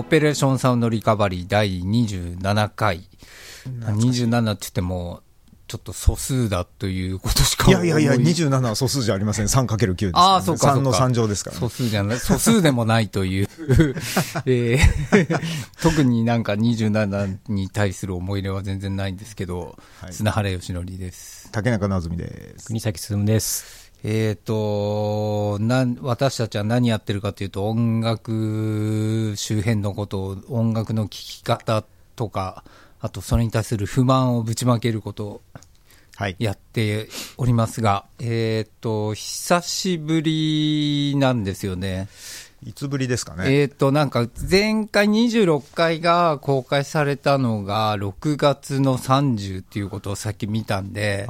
オペレーションサウンドリカバリー第27回。27って言っても、ちょっと素数だということしか。いやいやいや、27は素数じゃありません。3×9 です、ね。ああ、そうか。3の3乗ですから、ね。素数じゃない。素数でもないという、特になんか27に対する思い入れは全然ないんですけど、はい、砂原義則です。竹中直美です。国崎進です。私たちは何やってるかというと、音楽周辺のことを、音楽の聴き方とか、あとそれに対する不満をぶちまけることをやっておりますが、はい、久しぶりなんですよね。いつぶりですかね。なんか前回26回が公開されたのが6月の30っていうことをさっき見たんで、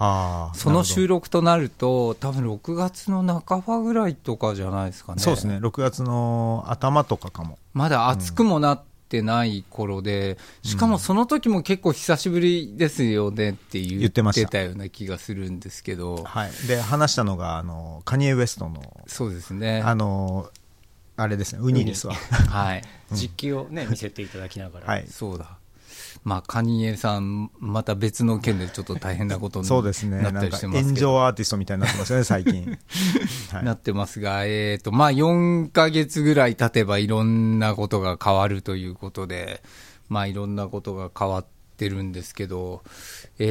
その収録となると多分6月の半ばぐらいとかじゃないですかね。そうですね。6月の頭とかかも。まだ暑くもなってない頃で、しかもその時も結構久しぶりですよねって言ってたような気がするんですけど、はい、で話したのがカニエ・ウエストの、そうですね、あれですね、ウニですわ、はい、実機を、ね、見せていただきながら、はい、そうだ、まあ、カニエさんまた別の件でちょっと大変なことにそうです、ね、なったりしてますけど、炎上アーティストみたいになってますよね最近、はい、なってますが、まあ、4ヶ月ぐらい経てばいろんなことが変わるということで、まあ、いろんなことが変わってるんですけど、この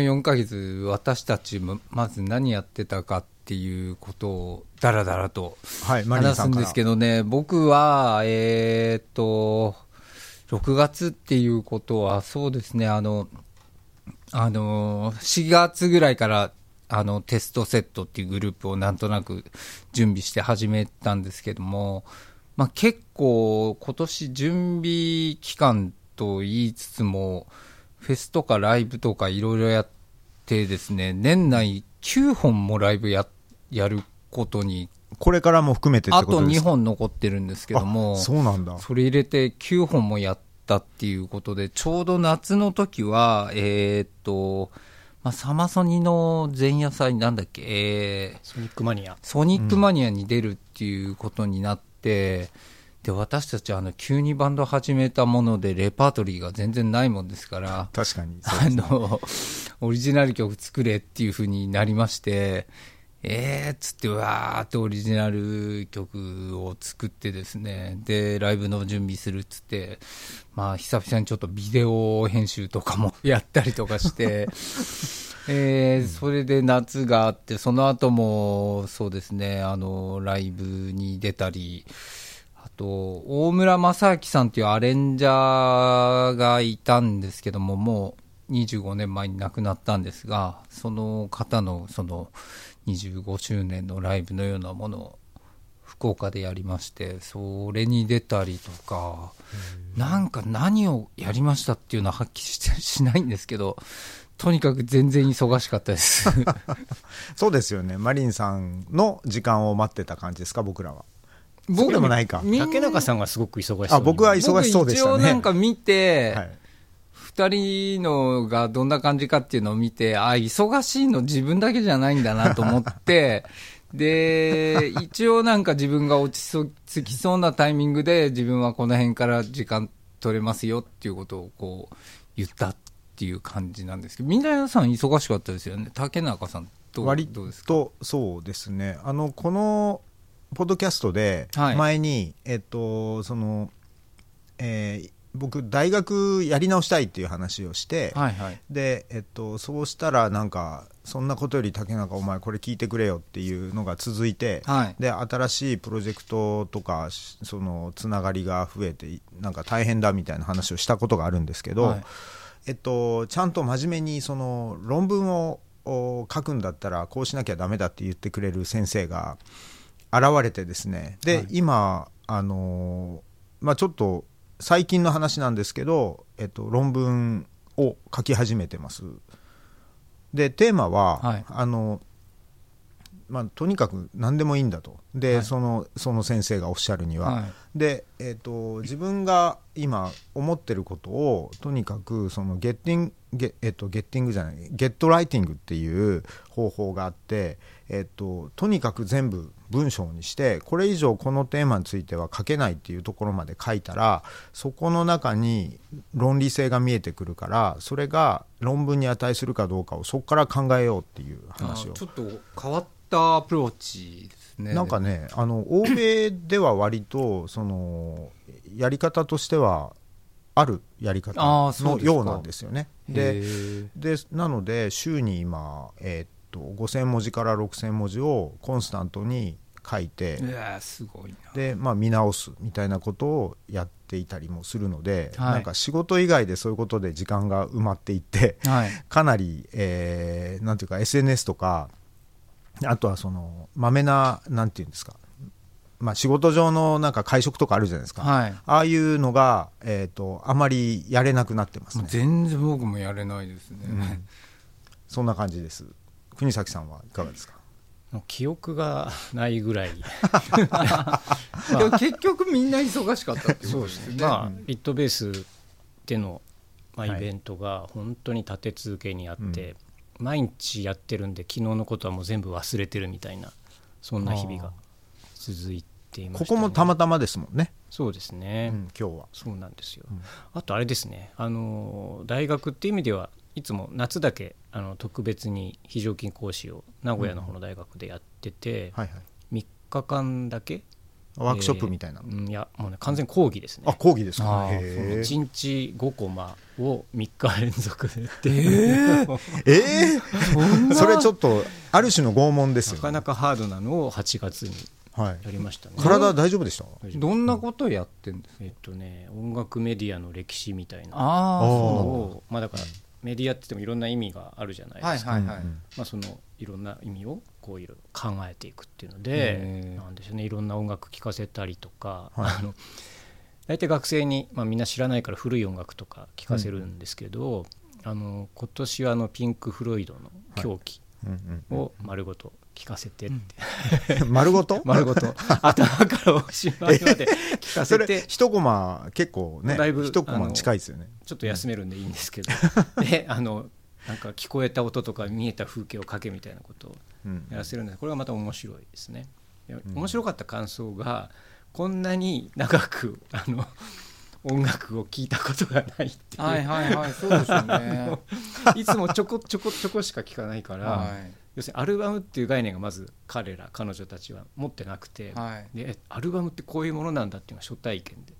4ヶ月私たちもまず何やってたかっていうことをだらだらと話すんですけどね、はい、僕は、6月っていうことはそうですね、4月ぐらいからテストセットっていうグループをなんとなく準備して始めたんですけども、まあ、結構今年準備期間と言いつつもフェスとかライブとかいろいろやってですね、年内9本もライブやることに、これからも含めてってことですか？あと2本残ってるんですけども、そうなんだ。それ入れて9本もやったっていうことで、ちょうど夏の時はまあ、サマソニの前夜祭なんだっけ、ソニックマニアに出るっていうことになって、で私たちは急にバンド始めたものでレパートリーが全然ないもんですから、確かにそうですね、オリジナル曲作れっていう風になりまして、つってわーってオリジナル曲を作ってですね、でライブの準備するっつって、まあ、久々にちょっとビデオ編集とかもやったりとかして、それで夏があって、その後もそうですね、ライブに出たり、あと大村正明さんっていうアレンジャーがいたんですけども、もう25年前に亡くなったんですが、その方のその25周年のライブのようなものを福岡でやりまして、それに出たりとか、なんか何をやりましたっていうのははっきりしないんですけど、とにかく全然忙しかったですそうですよね。マリンさんの時間を待ってた感じですか？僕らはそうでもないか。竹中さんがすごく忙しそうに、あ、僕は忙しそうでしたね。僕一応なんか見て、はい、2人のがどんな感じかっていうのを見て、あ、忙しいの自分だけじゃないんだなと思ってで一応なんか自分が落ち着きそうなタイミングで、自分はこの辺から時間取れますよっていうことをこう言ったっていう感じなんですけど、皆さん忙しかったですよね。竹中さんどうですか？割とそうですね、このポッドキャストで前に、はい、僕大学やり直したいっていう話をして、はいはい、でそうしたらなんかそんなことより竹中お前これ聞いてくれよっていうのが続いて、はい、で新しいプロジェクトとかそのつながりが増えてなんか大変だみたいな話をしたことがあるんですけど、はい、ちゃんと真面目にその論文を書くんだったらこうしなきゃダメだって言ってくれる先生が現れてですね、で、はい、今まあ、ちょっと最近の話なんですけど、論文を書き始めてます。でテーマは、はい、まあ、とにかく何でもいいんだと。で、はい、その先生がおっしゃるには、はい、で、自分が今思ってることをとにかくそのゲットライティングっていう方法があって、とにかく全部文章にして、これ以上このテーマについては書けないっていうところまで書いたら、そこの中に論理性が見えてくるから、それが論文に値するかどうかをそこから考えようっていう話を。ちょっと変わったアプローチですね。なんかね、欧米では割とそのやり方としてはあるやり方のようなんですよね。でなので週に今、5000文字から6000文字をコンスタントに書いて、すごいな。で、まあ、見直すみたいなことをやっていたりもするので、はい、なんか仕事以外でそういうことで時間が埋まっていって、はい、かなり、なんていうか SNS とか、あとはそのまめな、なんていうんですか、まあ、仕事上のなんか会食とかあるじゃないですか、はい、ああいうのが、あまりやれなくなってますね。全然僕もやれないですね、うん、そんな感じです。国崎さんはいかがですか？記憶がないぐらい、まあ、結局みんな忙しかったってことですね。まあ、ビットベースでの、まあ、イベントが本当に立て続けにあって、はい、うん、毎日やってるんで昨日のことはもう全部忘れてるみたいな、そんな日々が続いていましたね。ここもたまたまですもんね。そうですね、うん、今日はそうなんですよ、うん、あとあれですね、大学っていう意味ではいつも夏だけ特別に非常勤講師を名古屋の方の大学でやってて、うん、はいはい、3日間だけワークショップみたいな、いやもうね、完全講義ですね。あ、講義ですか。1日5コマを3日連続でやって、それちょっとある種の拷問ですよね。なかなかハードなのを8月にやりましたね、はい、体大丈夫でした？どんなことをやってんですか？音楽メディアの歴史みたいなのを、まあ、だからメディアって言ってもいろんな意味があるじゃないですか、はいはいはい、まあ、そのいろんな意味をこういろいろ考えていくっていうので、なんでしょうね、いろんな音楽聴かせたりとか、はい、大体学生に、まあ、みんな知らないから古い音楽とか聴かせるんですけど、うん、今年はピンク・フロイドの狂気を丸ごと聴かせてって、うん、丸ごと丸ごと頭からおしまいまで聴かせて、それ一コマ結構ね、だいぶ一コマ近いですよね。ちょっと休めるんでいいんですけど、うん、でなんか聞こえた音とか見えた風景を描けみたいなことをやらせるんです。これがまた面白いですね。面白かった感想が、こんなに長く音楽を聴いたことがないっていう、はいはいはい、そうですよねいつもちょこしか聴かないから、はい、要するにアルバムっていう概念がまず彼ら彼女たちは持ってなくて、はい、でアルバムってこういうものなんだっていうのが初体験で、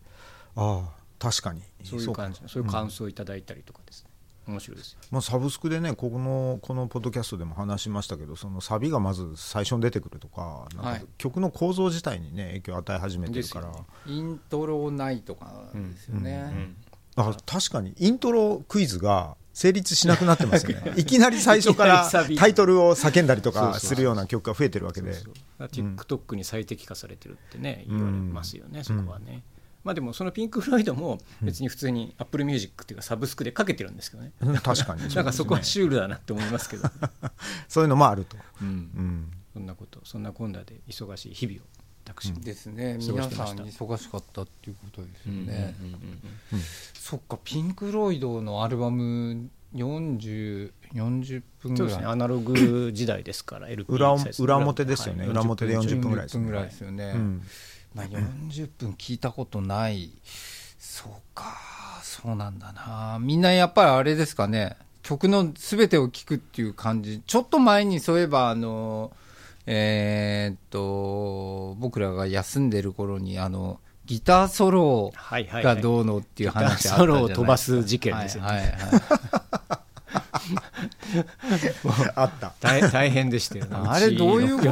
ああ確かにそういう感じ、そういう感想をいただいたりとかですね、うん、面白いですよ。まあ、サブスクでね、このポッドキャストでも話しましたけど、そのサビがまず最初に出てくるとか、なんか曲の構造自体にね影響を与え始めてるから、はい、イントロないとかですよね、うんうんうん、だから確かにイントロクイズが成立しなくなってますよねいきなり最初からタイトルを叫んだりとかするような曲が増えてるわけで、TikTok に最適化されてるってね、言われますよね、うん、そこはね。まあ、でもそのピンク・フロイドも別に普通に Apple Music っていうかサブスクでかけてるんですけどね、うん、確かになんかそこはシュールだなって思いますけどそういうのもあると、うんうん、そんなこんなで忙しい日々を私もですね、皆さん忙しかったっていうことですよね。そっか、ピンク・フロイドのアルバム40分ぐらい、ね、アナログ時代ですからLP 裏表ですよね、はい、裏表で40分ぐらいですよね、うん、まあ、40分聞いたことない、うん、そうか、そうなんだな。みんなやっぱりあれですかね、曲の全てを聞くっていう感じ。ちょっと前にそういえば僕らが休んでる頃にギターソロがどうのっていう話あったじゃないですか、ギターソロを飛ばす事件ですよね、はいはいはいあった 大変でしたよねあれどういうこ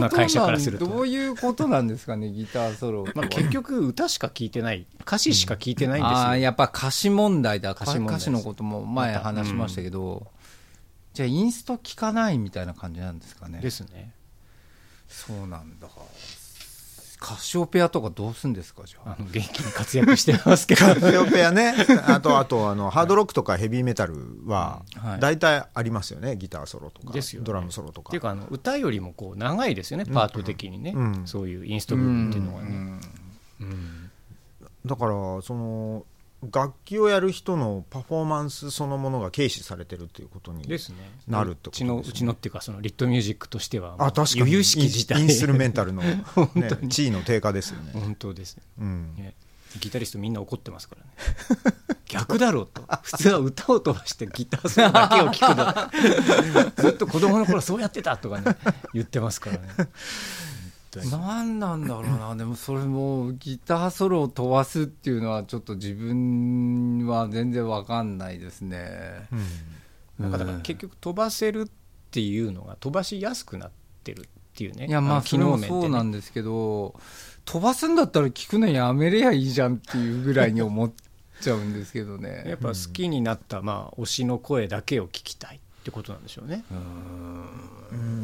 となんですかね、ギターソロ、まあ、結局歌しか聴いてない、歌詞しか聴いてないんですよ、うん、あ、やっぱ歌詞問題だ、歌詞のことも前話しましたけど、うん、じゃあインスト聴かないみたいな感じなんですかね。ですね、そうなんだ。カシオペアとかどうすんですか？じゃあ元気に活躍してますけどカシオペアね。あとハードロックとかヘビーメタルは大体ありますよね、はい、ギターソロとか、ね、ドラムソロとかっていうか歌よりもこう長いですよね、パート的にね、うんうん、そういうインスト部分っていうのがね、うんうん、だからその楽器をやる人のパフォーマンスそのものが軽視されてるっていうことになるってことですね。うちのっていうかそのリッドミュージックとしては由々しき事態、インストゥルメンタルの、ね、地位の低下ですよね。本当です、うんね、ギタリストみんな怒ってますからね逆だろうと、普通は歌を飛ばしてギターソロだけを聴くだずっと子供の頃そうやってたとかね言ってますからね。何なんだろうな。でもそれもギターソロを飛ばすっていうのはちょっと自分は全然分かんないですね、うん、だから結局飛ばせるっていうのが飛ばしやすくなってるっていうね。いやまあそれもそうなんですけど、飛ばすんだったら聞くのやめれやいいじゃんっていうぐらいに思っちゃうんですけどねやっぱ好きになった、まあ、推しの声だけを聞きたいってことなんでしょうね。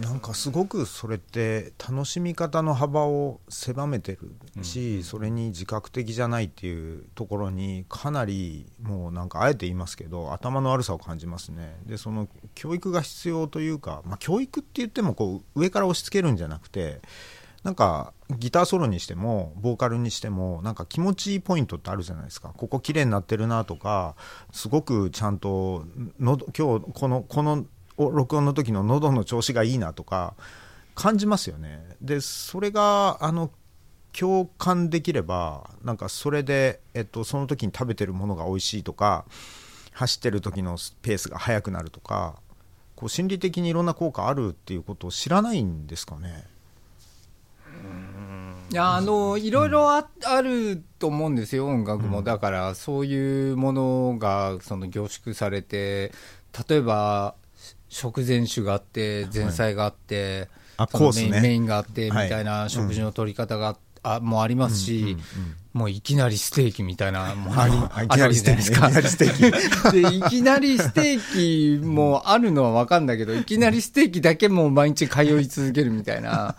なんかすごくそれって楽しみ方の幅を狭めてるし、うん、それに自覚的じゃないっていうところにかなりもうなんかあえて言いますけど頭の悪さを感じますね。でその教育が必要というか、まあ、教育って言ってもこう上から押し付けるんじゃなくて、なんかギターソロにしてもボーカルにしてもなんか気持ちいいポイントってあるじゃないですか。ここ綺麗になってるなとか、すごくちゃんとの今日この録音の時の喉の調子がいいなとか感じますよね。でそれが共感できればなんかそれで、その時に食べてるものが美味しいとか、走ってる時のペースが速くなるとか、こう心理的にいろんな効果あるっていうことを知らないんですかね。いやいろいろ あると思うんですよ、音楽も。だからそういうものがその凝縮されて、例えば食前酒があって前菜があって、はい、コースね、メインがあってみたいな食事の取り方が、はい、もありますし、うんうんうん、もういきなりステーキみたいなものもあるじゃないですか。いきなりステーキもあるのは分かるんだけど、いきなりステーキだけもう毎日通い続けるみたいな、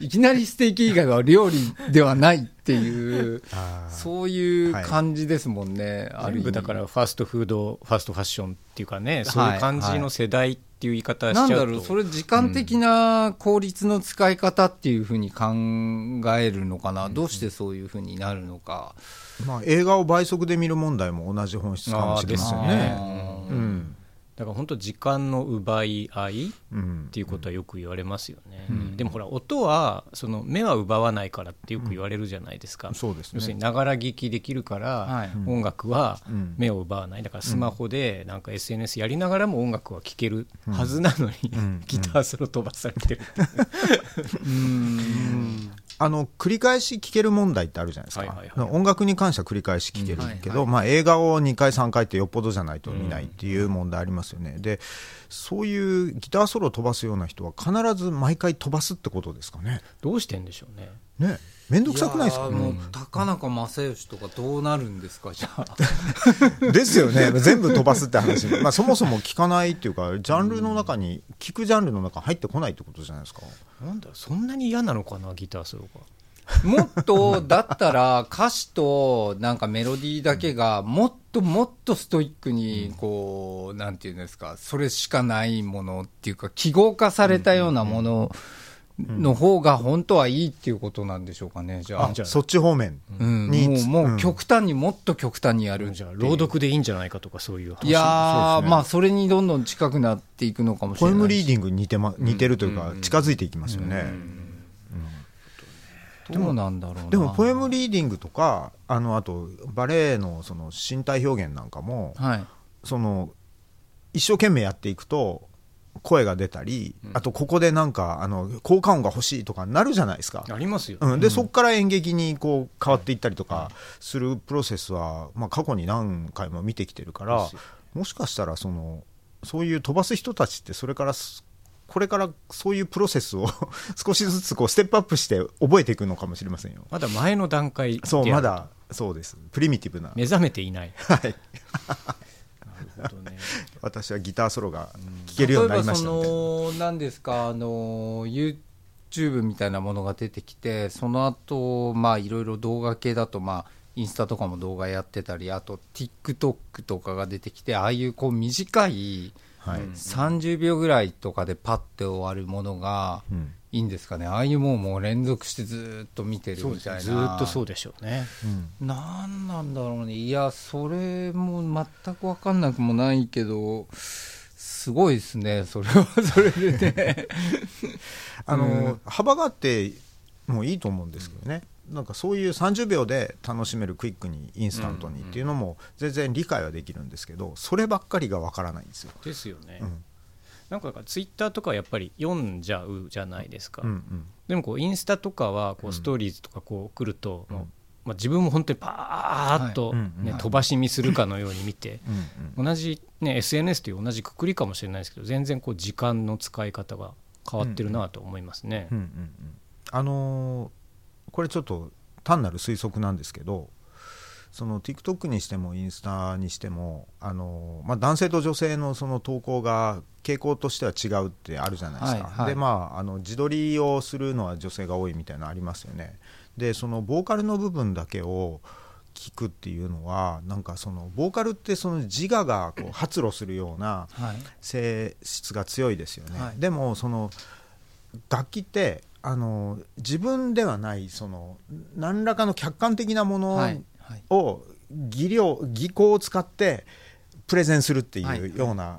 いきなりステーキ以外は料理ではないっていうそういう感じですもんね、はい、ある意味だからファストフードファストファッションっていうかね、はい、そういう感じの世代っていう言い方しちゃうと、なんだろう、それ時間的な効率の使い方っていう風に考えるのかな、うん、どうしてそういう風になるのか、まあ、映画を倍速で見る問題も同じ本質かもしれませんね、うん、だから本当時間の奪い合いっていうことはよく言われますよね、うんうん、でもほら音はその目は奪わないからってよく言われるじゃないですか、うん、そうですね、要するにながら聞きできるから音楽は目を奪わない、だからスマホでなんか SNS やりながらも音楽は聴けるはずなのに、うん、ギターソロ飛ばされてるっていう、うん繰り返し聴ける問題ってあるじゃないですか、はいはいはい、音楽に関しては繰り返し聴けるけど、うんはいはい、まあ、映画を2回3回ってよっぽどじゃないと見ないっていう問題ありますよね、うん、でそういうギターソロを飛ばすような人は必ず毎回飛ばすってことですかね。どうしてんでしょうね。ね、めんどくさくないですか。もう高中正義とかどうなるんですかじゃあですよね、全部飛ばすって話、まあ、そもそも聞かないっていうかジャンルの中に聞くジャンルの中に入ってこないってことじゃないですか。なんだそんなに嫌なのかなギターソロがもっとだったら歌詞となんかメロディーだけがもっともっとストイックにこうなんていうんですか、それしかないものっていうか記号化されたようなもの、うんうんうんの方が本当はいいっていうことなんでしょうかね。じゃあそっち方面に、うん、もう極端にもっと極端にやるんじゃ朗読でいいんじゃないかとかそういう話。いやそうですね、まあそれにどんどん近くなっていくのかもしれない。ポエムリーディングに似てるというか近づいていきますよね。どうなんだろうな。でもポエムリーディングとかあとバレエのその身体表現なんかも、はい、その一生懸命やっていくと声が出たり、あとここでなんか効果音が欲しいとかなるじゃないですか。ありますよ、ね、うん、でそこから演劇にこう変わっていったりとかするプロセスは、まあ、過去に何回も見てきてるから、もしかしたらそういう飛ばす人たちってそれからこれからそういうプロセスを少しずつこうステップアップして覚えていくのかもしれませんよ。まだ前の段階でそう、まだそうです、プリミティブな目覚めていない、はい私はギターソロが聴けるようになりました。例えばその何ですか YouTube みたいなものが出てきて、その後まあいろいろ動画系だとまあインスタとかも動画やってたり、あと TikTok とかが出てきて、ああいうこう短い30秒ぐらいとかでパッて終わるものがいいんですかね。ああいうものも連続してずっと見てるみたいな。ずっとそうでしょうね、うん、何なんだろうね。いやそれも全く分かんなくもないけど、すごいですねそれはそれでね幅があってもういいと思うんですけどね、なんかそういう30秒で楽しめるクイックにインスタントにっていうのも全然理解はできるんですけど、そればっかりがわからないんですよ。ですよね、うん、なんかツイッターとかはやっぱり読んじゃうじゃないですか、うんうん、でもこうインスタとかはこうストーリーズとかこう来ると、うんまあ、自分も本当にパーッと、ねはいうんうん、飛ばし見するかのように見てうん、うん、同じ、ね、SNS という同じくくりかもしれないですけど、全然こう時間の使い方が変わってるなと思いますね、うんうんうんうん、これちょっと単なる推測なんですけど、その TikTok にしてもインスタにしてもまあ、男性と女性のその投稿が傾向としては違うってあるじゃないですか、はいはい、でまあ、自撮りをするのは女性が多いみたいなのありますよね。でそのボーカルの部分だけを聞くっていうのは、なんかそのボーカルってその自我がこう発露するような性質が強いですよね、はい、でもその楽器って自分ではないその何らかの客観的なものを技巧を使ってプレゼンするっていうような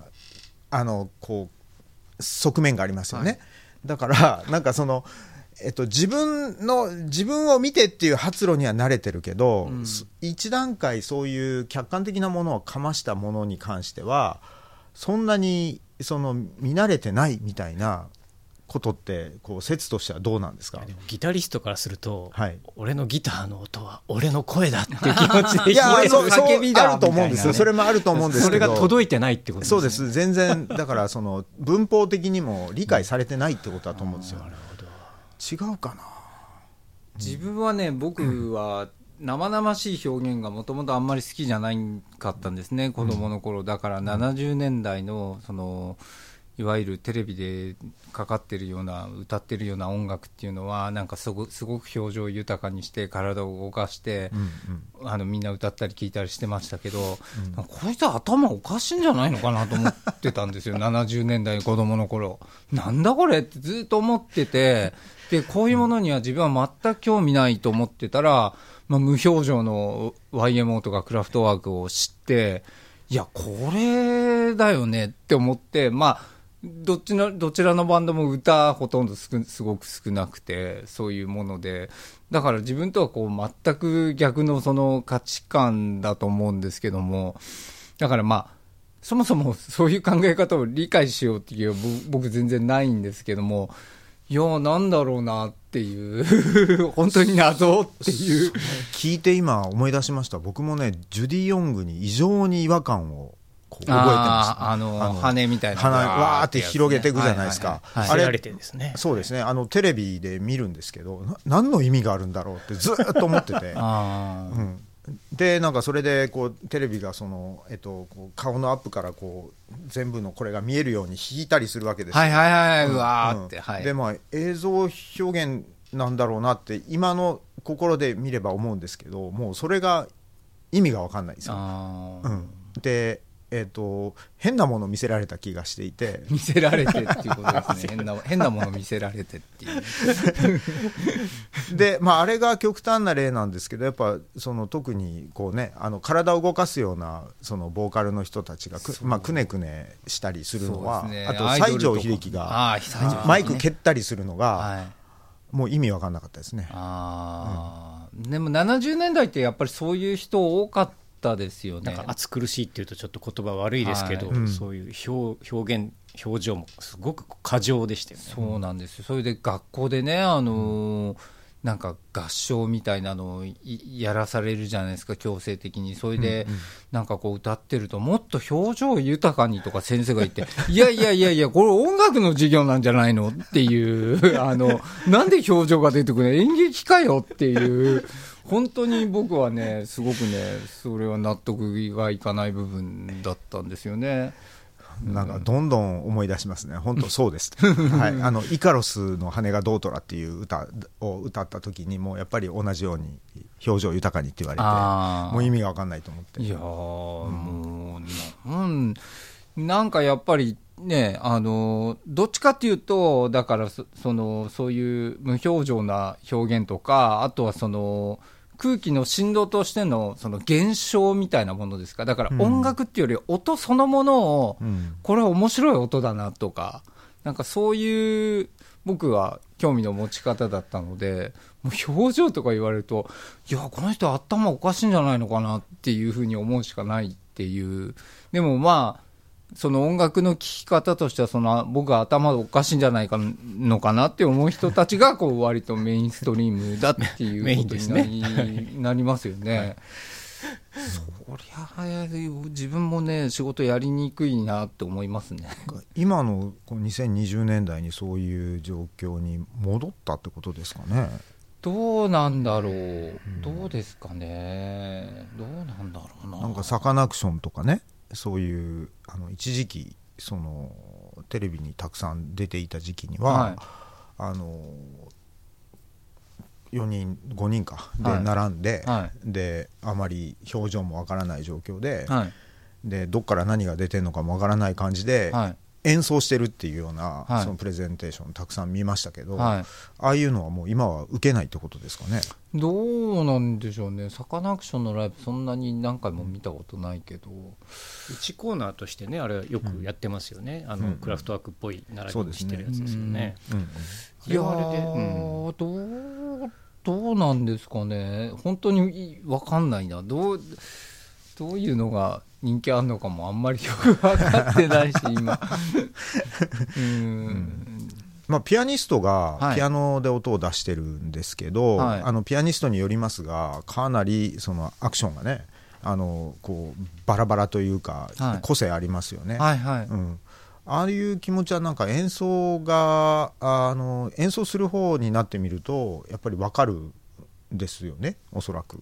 こう側面がありますよね。だからなんかその自分を見てっていう発露には慣れてるけど、一段階そういう客観的なものをかましたものに関してはそんなにその見慣れてないみたいなことってこう説としてはどうなんですか。でもギタリストからすると、はい、俺のギターの音は俺の声だっていう気持ちでいやそう叫びだあると思うんですよ。それもあると思うんですけど、それが届いてないってことですね。そうです全然だからその文法的にも理解されてないってことだと思うんですよ、うん、なるほど違うかな、うん、自分はね僕は生々しい表現がもともとあんまり好きじゃないかったんですね、うん、子供の頃だから。70年代のそのいわゆるテレビでかかってるような歌ってるような音楽っていうのはなんかすごく表情豊かにして体を動かして、うんうん、みんな歌ったり聴いたりしてましたけど、うん、こいつ頭おかしいんじゃないのかなと思ってたんですよ70年代子供の頃なんだこれってずっと思ってて、でこういうものには自分は全く興味ないと思ってたら、まあ、無表情の YMO とかクラフトワークを知って、いやこれだよねって思って、まあどちらのバンドも歌ほとんどすごく少なくてそういうもので、だから自分とはこう全く逆のその価値観だと思うんですけども、だからまあそもそもそういう考え方を理解しようっていう僕全然ないんですけども、いやなんだろうなっていう本当に謎っていう聞いて今思い出しました。僕もねジュディ・ヨングに異常に違和感を覚えてます、ね、羽みたいなのがわーって広げていくじゃないですか、はいはいはい、あれですね、そうですねテレビで見るんですけど何の意味があるんだろうってずっと思っててあ、うん、でなんかそれでこうテレビがその、こう顔のアップからこう全部のこれが見えるように引いたりするわけですよ、はいはいはい、うわーって、うんはい、でまあ映像表現なんだろうなって今の心で見れば思うんですけど、もうそれが意味が分かんないですよ、あ、うん、で変なもの見せられた気がしていて見せられてっていうことですね変なもの見せられてっていうで、まあ、あれが極端な例なんですけど、やっぱその特にこう、ね、体を動かすようなそのボーカルの人たちがまあ、くねくねしたりするのは、ね、あと西城秀樹がマイク蹴ったりするのが、はい、もう意味分かんなかったですね。あ、うん、でも70年代ってやっぱりそういう人多かったですよね。なんか暑苦しいっていうとちょっと言葉悪いですけど、はいうん、そういう表現表情もすごく過剰でしたよね。そうなんですよ。それで学校でねうん、なんか合唱みたいなのをやらされるじゃないですか強制的に。それで、うんうん、なんかこう歌ってるともっと表情豊かにとか先生が言っていやいやいやいやこれ音楽の授業なんじゃないのっていうなんで表情が出てくるの演劇かよっていう本当に僕はねすごくねそれは納得がいかない部分だったんですよね。なんかどんどん思い出しますね。本当そうです、はい、あのイカロスの羽がどうとらっていう歌を歌った時にもうやっぱり同じように表情豊かにって言われてもう意味が分かんないと思って、いや、うん、もう、うん、なんかやっぱりね、どっちかっていうとだから そういう無表情な表現とか、あとはその空気の振動としてのその現象みたいなものですか。だから音楽っていうより音そのものを、うん、これは面白い音だなとか、なんかそういう僕は興味の持ち方だったので、もう表情とか言われると、いやこの人頭おかしいんじゃないのかなっていうふうに思うしかないっていう。でもまあその音楽の聴き方としてはその僕は頭おかしいんじゃないかのかなって思う人たちがこう割とメインストリームだっていうことに なりますよね。そりゃ自分もね仕事やりにくいなって思いますね。今の2020年代にそういう状況に戻ったってことですかね。どうなんだろう、どうですかね、どうなんだろうな。なんかサカナクションとかね、そういう一時期そのテレビにたくさん出ていた時期には、はい、4人5人かで並んで、はいはい、であまり表情もわからない状況 はい、でどっから何が出てるのかもわからない感じで、はい、演奏してるっていうような、はい、そのプレゼンテーションたくさん見ましたけど、はい、ああいうのはもう今は受けないってことですかね。どうなんでしょうね。サカナクションのライブそんなに何回も見たことないけど、1コーナーとしてね、あれはよくやってますよね、うん、クラフトワークっぽい並びにしてるやつですよね。いやー、どうなんですかね。本当に分かんないな。どういうのが人気あるのかもあんまりよく分かってないし今うん、まあ、ピアニストがピアノで音を出してるんですけど、はい、ピアニストによりますが、かなりそのアクションがね、こうバラバラというか、はい、個性ありますよね、はいはい、うん、ああいう気持ちはなんか演奏が演奏する方になってみるとやっぱり分かるんですよね、おそらく。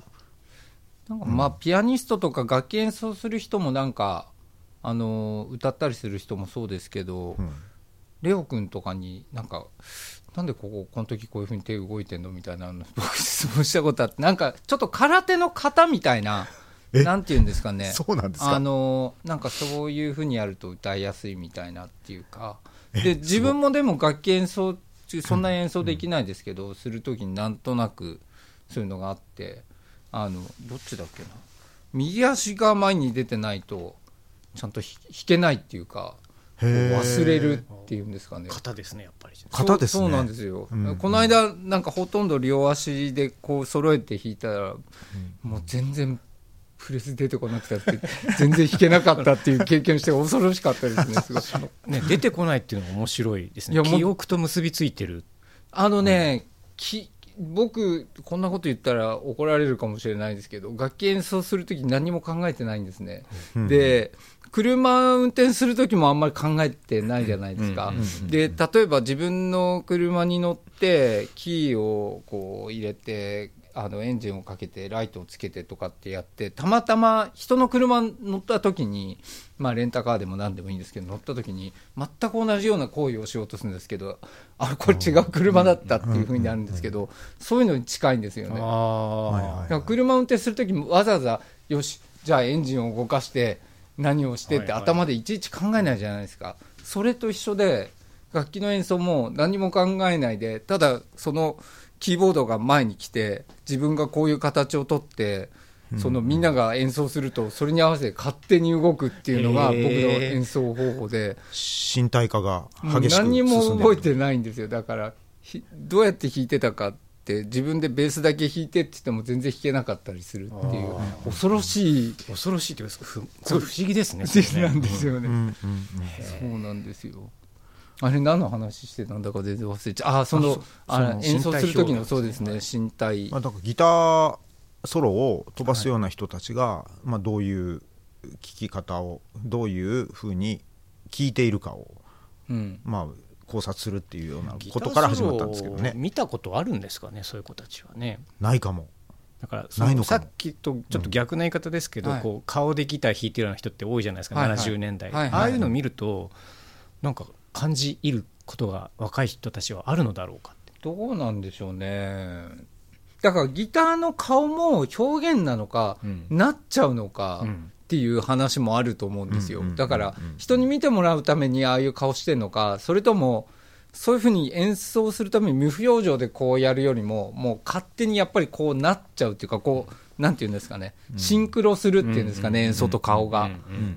なんかまあピアニストとか楽器演奏する人もなんか歌ったりする人もそうですけど、うん、レオ君とかになんでこの時こういう風に手動いてんのみたいなの僕質問したことあって、なんかちょっと空手の型みたいな、なんていうんですかね、そうなんですか、なんかそういう風にやると歌いやすいみたいなっていうかで、自分もでも楽器演奏中そんな演奏できないですけど、うんうん、する時になんとなくそういうのがあって、どっちだっけな、右足が前に出てないとちゃんと弾けないっていうか、忘れるっていうんですかね。型ですね、やっぱり型ですね。そうなんですよ、うんうん、この間なんかほとんど両足でこう揃えて弾いたら、うん、もう全然プレス出てこなくて全然弾けなかったっていう経験して恐ろしかったです すごいね。出てこないっていうのが面白いですね。記憶と結びついてる、僕こんなこと言ったら怒られるかもしれないですけど、楽器演奏するとき何も考えてないんですね、うん、で車運転するときもあんまり考えてないじゃないですか、うん、で例えば自分の車に乗ってキーをこう入れてエンジンをかけてライトをつけてとかってやって、たまたま人の車に乗った時に、まあ、レンタカーでも何でもいいんですけど乗った時に全く同じような行為をしようとするんですけど、これ違う車だったっていう風になるんですけど、そういうのに近いんですよね。あ、だから車運転する時もわざわざよしじゃあエンジンを動かして何をしてって頭でいちいち考えないじゃないですか。それと一緒で楽器の演奏も何も考えないで、ただそのキーボードが前に来て自分がこういう形を取って、うん、そのみんなが演奏するとそれに合わせて勝手に動くっていうのが僕の演奏方法で、身体化が激しく進んでる。何も覚えてないんですよ。だからどうやって弾いてたかって、自分でベースだけ弾いてって言っても全然弾けなかったりするっていう、恐ろしいというか、これ不思議ですね。なんですよね、うんうんうん、そうなんですよ。あれ何の話してたんだか全然忘れちゃう。その演奏する時の、そうですね、身体、まあ、だからギターソロを飛ばすような人たちが、はい、まあ、どういう聴き方をどういうふうに聴いているかを、うん、まあ、考察するっていうようなことから始まったんですけどね。ギターソロを見たことあるんですかね、そういう子たちはね。ないかも。だからさっきとちょっと逆な言い方ですけど、こう顔でギター弾いてるような人って多いじゃないですか、70年代。ああいうのを見るとなんか感じいることが若い人たちはあるのだろうかって。どうなんでしょうね。だからギターの顔も表現なのか、なっちゃうのかっていう話もあると思うんですよ。だから人に見てもらうためにああいう顔してるのか、それともそういうふうに演奏するために無表情でこうやるよりも、もう勝手にやっぱりこうなっちゃうっていうか、こうなんていうんですかね、シンクロするっていうんですかね、演奏と顔が。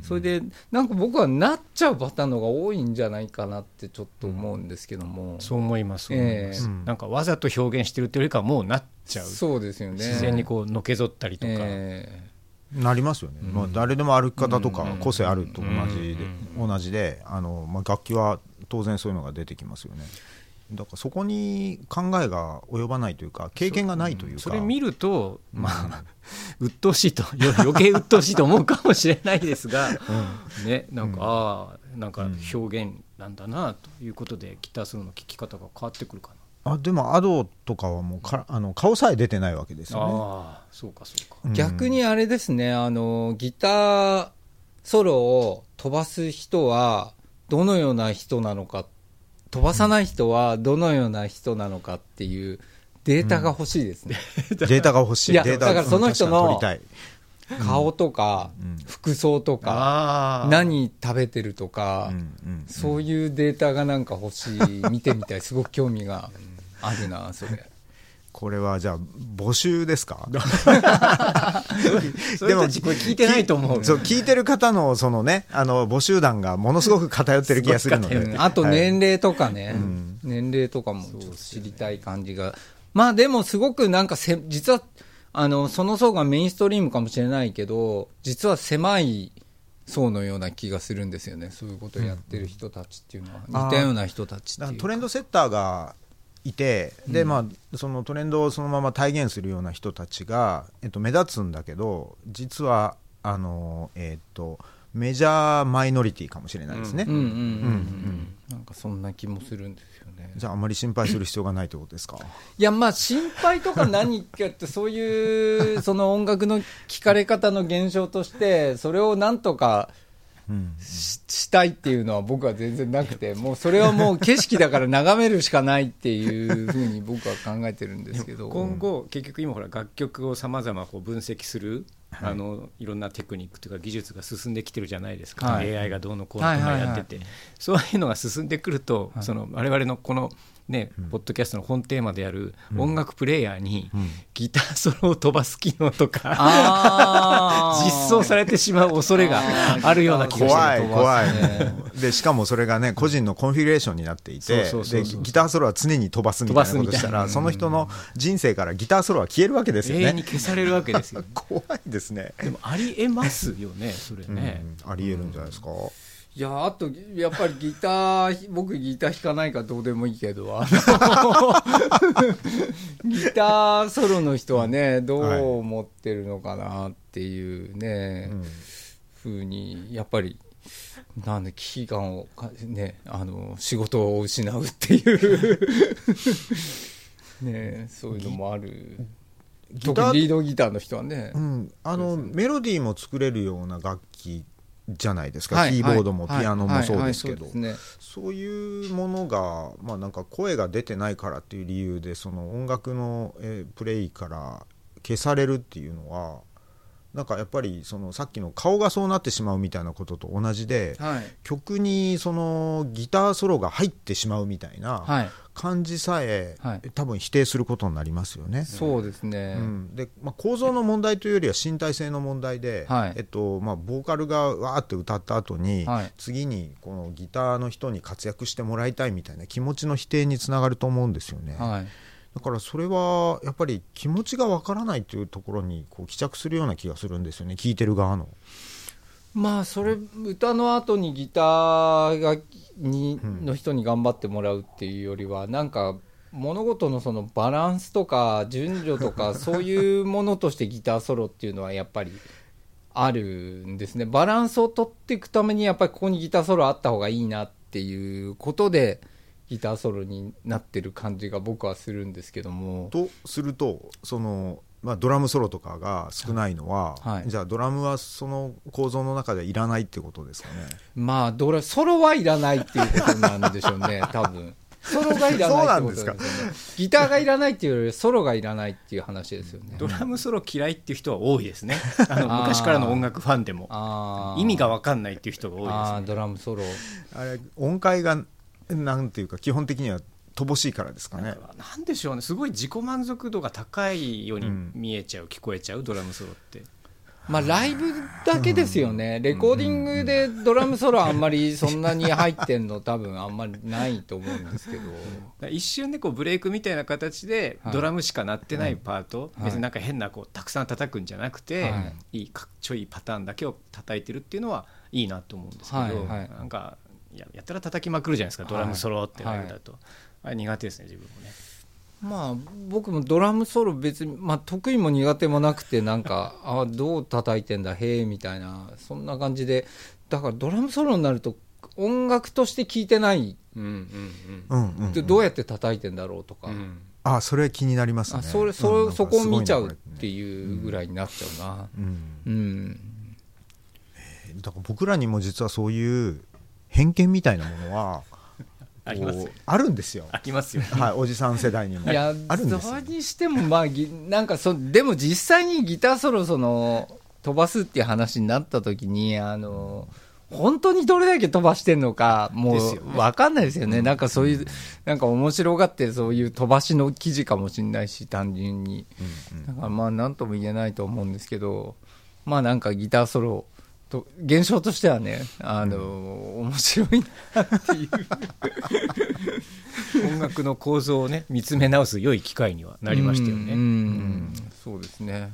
それでなんか僕はなっちゃうパターンの方が多いんじゃないかなってちょっと思うんですけども。そう思います。なんかわざと表現してるっていうよりかはもうなっちゃう。そうですよね。自然にこうのけぞったりとかなりますよね。まあ、誰でも歩き方とか個性あると同じで、まあ、楽器は当然そういうのが出てきますよね。だからそこに考えが及ばないというか、経験がないというか、 それ見るとまあ鬱陶しいと、余計鬱陶しいと思うかもしれないですが、ね、なんか、なんか表現なんだなということで、ギターソロの聴き方が変わってくるかな。あ、でもアドとかはもう顔さえ出てないわけですよね。あ、そうかそうか。逆にあれですね、ギターソロを飛ばす人はどのような人なのか、飛ばさない人はどのような人なのかっていうデータが欲しいですね。データが欲しい。いや、だからその人の顔とか服装とか何食べてるとか、そういうデータがなんか欲しい。見てみたい。すごく興味があるな、それ。これはじゃあ募集ですか？でもこれ聞いてないと思う。そう、聞いてる方のそのね、募集団がものすごく偏ってる気がするので、あと年齢とかね、年齢とかもちょっと知りたい感じが。まあでもすごくなんか実はその層がメインストリームかもしれないけど、実は狭い層のような気がするんですよね。そういうことをやってる人たちっていうのは、似たような人たちっていうか、トレンドセッターがいて、で、まあ、そのトレンドをそのまま体現するような人たちが、目立つんだけど、実はメジャーマイノリティかもしれないですね。なんかそんな気もするんですよね。じゃああまり心配する必要がないということですか？いや、まあ心配とか何かってそういうその音楽の聞かれ方の現象として、それをなんとかしたいっていうのは僕は全然なくて、もうそれはもう景色だから眺めるしかないっていうふうに僕は考えてるんですけど今後結局今ほら楽曲をさまざまこう分析する、いろんなテクニックというか技術が進んできてるじゃないですか、AI がどうのこうのとかやってて、そういうのが進んでくると、その我々のこのね、ポッドキャストの本テーマである音楽プレイヤーにギターソロを飛ばす機能とか、実装されてしまう恐れがあるような気がしてる。怖い、でしかもそれがね、個人のコンフィギュレーションになっていて、でギターソロは常に飛ばすみたいなことしたら、その人の人生からギターソロは消えるわけですよね。永遠に消されるわけですよね。怖いですね。でもありえますよね、それね。ありえるんじゃないですか。いや、あとやっぱりギター僕ギター弾かないからどうでもいいけどギターソロの人はね、どう思ってるのかなっていうね、風にやっぱりなんで危機感をね、仕事を失うっていうね、そういうのもある。特にリードギターの人はね、メロディーも作れるような楽器じゃないですか、キーボードもピアノもそうですけど、そういうものが、まあ、なんか声が出てないからっていう理由でその音楽のプレイから消されるっていうのは、なんかやっぱりそのさっきの顔がそうなってしまうみたいなことと同じで、曲にそのギターソロが入ってしまうみたいな感じさえ、多分否定することになりますよね。そうですね。で、まあ、構造の問題というよりは身体性の問題で、まあ、ボーカルがわーって歌った後に、次にこのギターの人に活躍してもらいたいみたいな気持ちの否定につながると思うんですよね。だからそれはやっぱり気持ちがわからないというところにこう帰着するような気がするんですよね、聴いてる側の。まあそれ、歌の後にギターがの人に頑張ってもらうっていうよりは、なんか物事のそのバランスとか順序とか、そういうものとしてギターソロっていうのはやっぱりあるんですね。バランスを取っていくためにやっぱりここにギターソロあった方がいいなっていうことでギターソロになってる感じが僕はするんですけども。とすると、そのまあ、ドラムソロとかが少ないのは、はい、じゃあドラムはその構造の中でいらないってことですかね。まあソロはいらないっていうことなんでしょうね多分ソロがいらないってことですよね。ギターがいらないっていうよりソロがいらないっていう話ですよね。ドラムソロ嫌いっていう人は多いですね昔からの音楽ファンでも意味が分かんないっていう人が多いですね。あドラムソロあれ音階がなんていうか基本的には乏しいからですかね。なんでしょうね。すごい自己満足度が高いように見えちゃう、うん、聞こえちゃうドラムソロって、まあ、ライブだけですよね、うん、レコーディングでドラムソロあんまりそんなに入ってんの多分あんまりないと思うんですけど一瞬でこうブレイクみたいな形でドラムしか鳴ってないパート、はい、別になんか変なこうたくさん叩くんじゃなくて、はい、いいかっちょいいパターンだけを叩いてるっていうのはいいなと思うんですけど、はいはい、なんかやったら叩きまくるじゃないですかドラムソロってライブだと、はいはい苦手ですね自分もね。まあ僕もドラムソロ別に、まあ、得意も苦手もなくてなんかあどう叩いてんだへえみたいなそんな感じでだからドラムソロになると音楽として聴いてない、どうやって叩いてんだろうとか、うん、あそれ気になりますね。あ そこを見ちゃうっていうぐらいになっちゃうな、だから僕らにも実はそういう偏見みたいなものはあるんですよ。ありますよ、はい、おじさん世代にもいやあるんですよ。そうにしても、まあ、なんかでも実際にギターソロ飛ばすっていう話になった時に本当にどれだけ飛ばしてんのかもう分かんないですよね、うん、なんかそういうなんか面白がってそういう飛ばしの記事かもしれないし単純に、だからまあ何とも言えないと思うんですけど、まあなんかギターソロ現象としてはね、面白いなっていう音楽の構造をね見つめ直す良い機会にはなりましたよね。そうですね。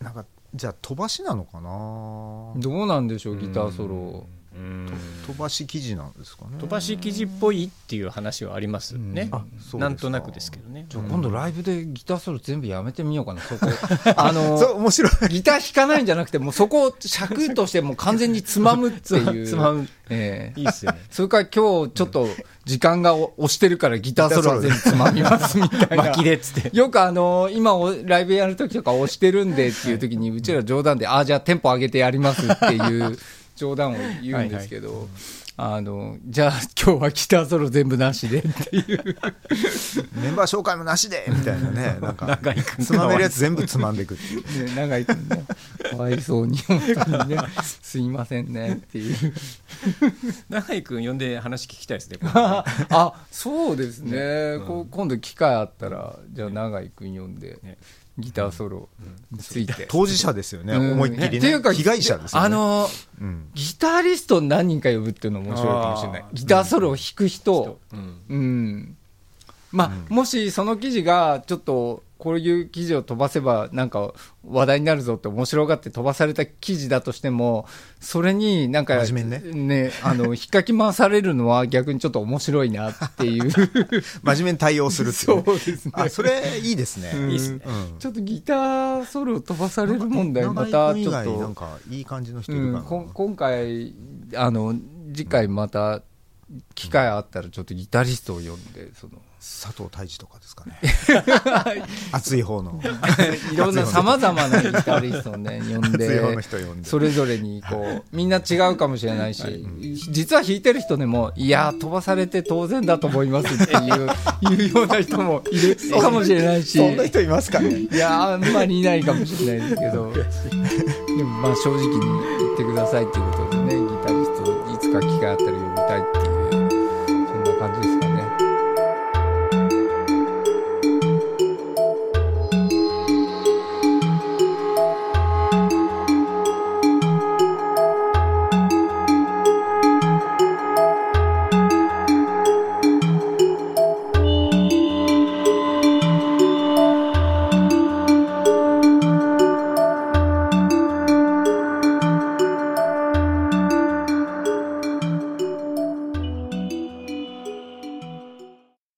なんかじゃあ飛ばしなのかな。どうなんでしょうギターソロ。飛ばし記事なんですかね。飛ばし記事っぽいっていう話はありますよね。なんとなくですけどね。じゃあ今度ライブでギターソロ全部やめてみようかな。そこ面白い。ギター弾かないんじゃなくてもうそこを尺としてもう完全につまむっていう。つまむ。いいっすよね。それから今日ちょっと時間が押してるからギターソロ全部つまみますみたいな。巻きでっつって。よく今ライブやる時とか押してるんでっていう時にうちら冗談でじゃあテンポ上げてやりますっていう。冗談を言うんですけど、はいはい、じゃあ今日はギターソロ全部なしでっていうメンバー紹介もなしでみたいなねなんかつまめるやつ全部つまんでいくっていう、ね、永井くんねかわいそうに本当にねすいませんねっていう永井くん呼んで話聞きたいですねあそうですね、今度機会あったらじゃあ永井くん呼んで、ねギターソロについて、当事者ですよね、思いっきりね。っていうか被害者ですよね。ギタリスト何人か呼ぶっていうの面白いかもしれない。ギターソロを弾く人、まあもしその記事がちょっとこういう記事を飛ばせばなんか話題になるぞって面白がって飛ばされた記事だとしても、それになんかね引っかき回されるのは逆にちょっと面白いなっていう真面目に対応するっていう。そうですね。あ、それいいですね。いいですね。ちょっとギターソロ飛ばされる問題またちょっとなんかいい感じの人いるかな。今回次回また機会あったらちょっとギタリストを呼んで佐藤大地とかですかね熱い方のいろんなさまざまなギタリストをね呼んでそれぞれにこうみんな違うかもしれないし実は弾いてる人でもいや飛ばされて当然だと思いますっていうような人もいるかもしれないしそんな人いますかね。いやあんまりいないかもしれないですけどでもまあ正直に言ってくださいっていうことでねギタリストいつか機会あったら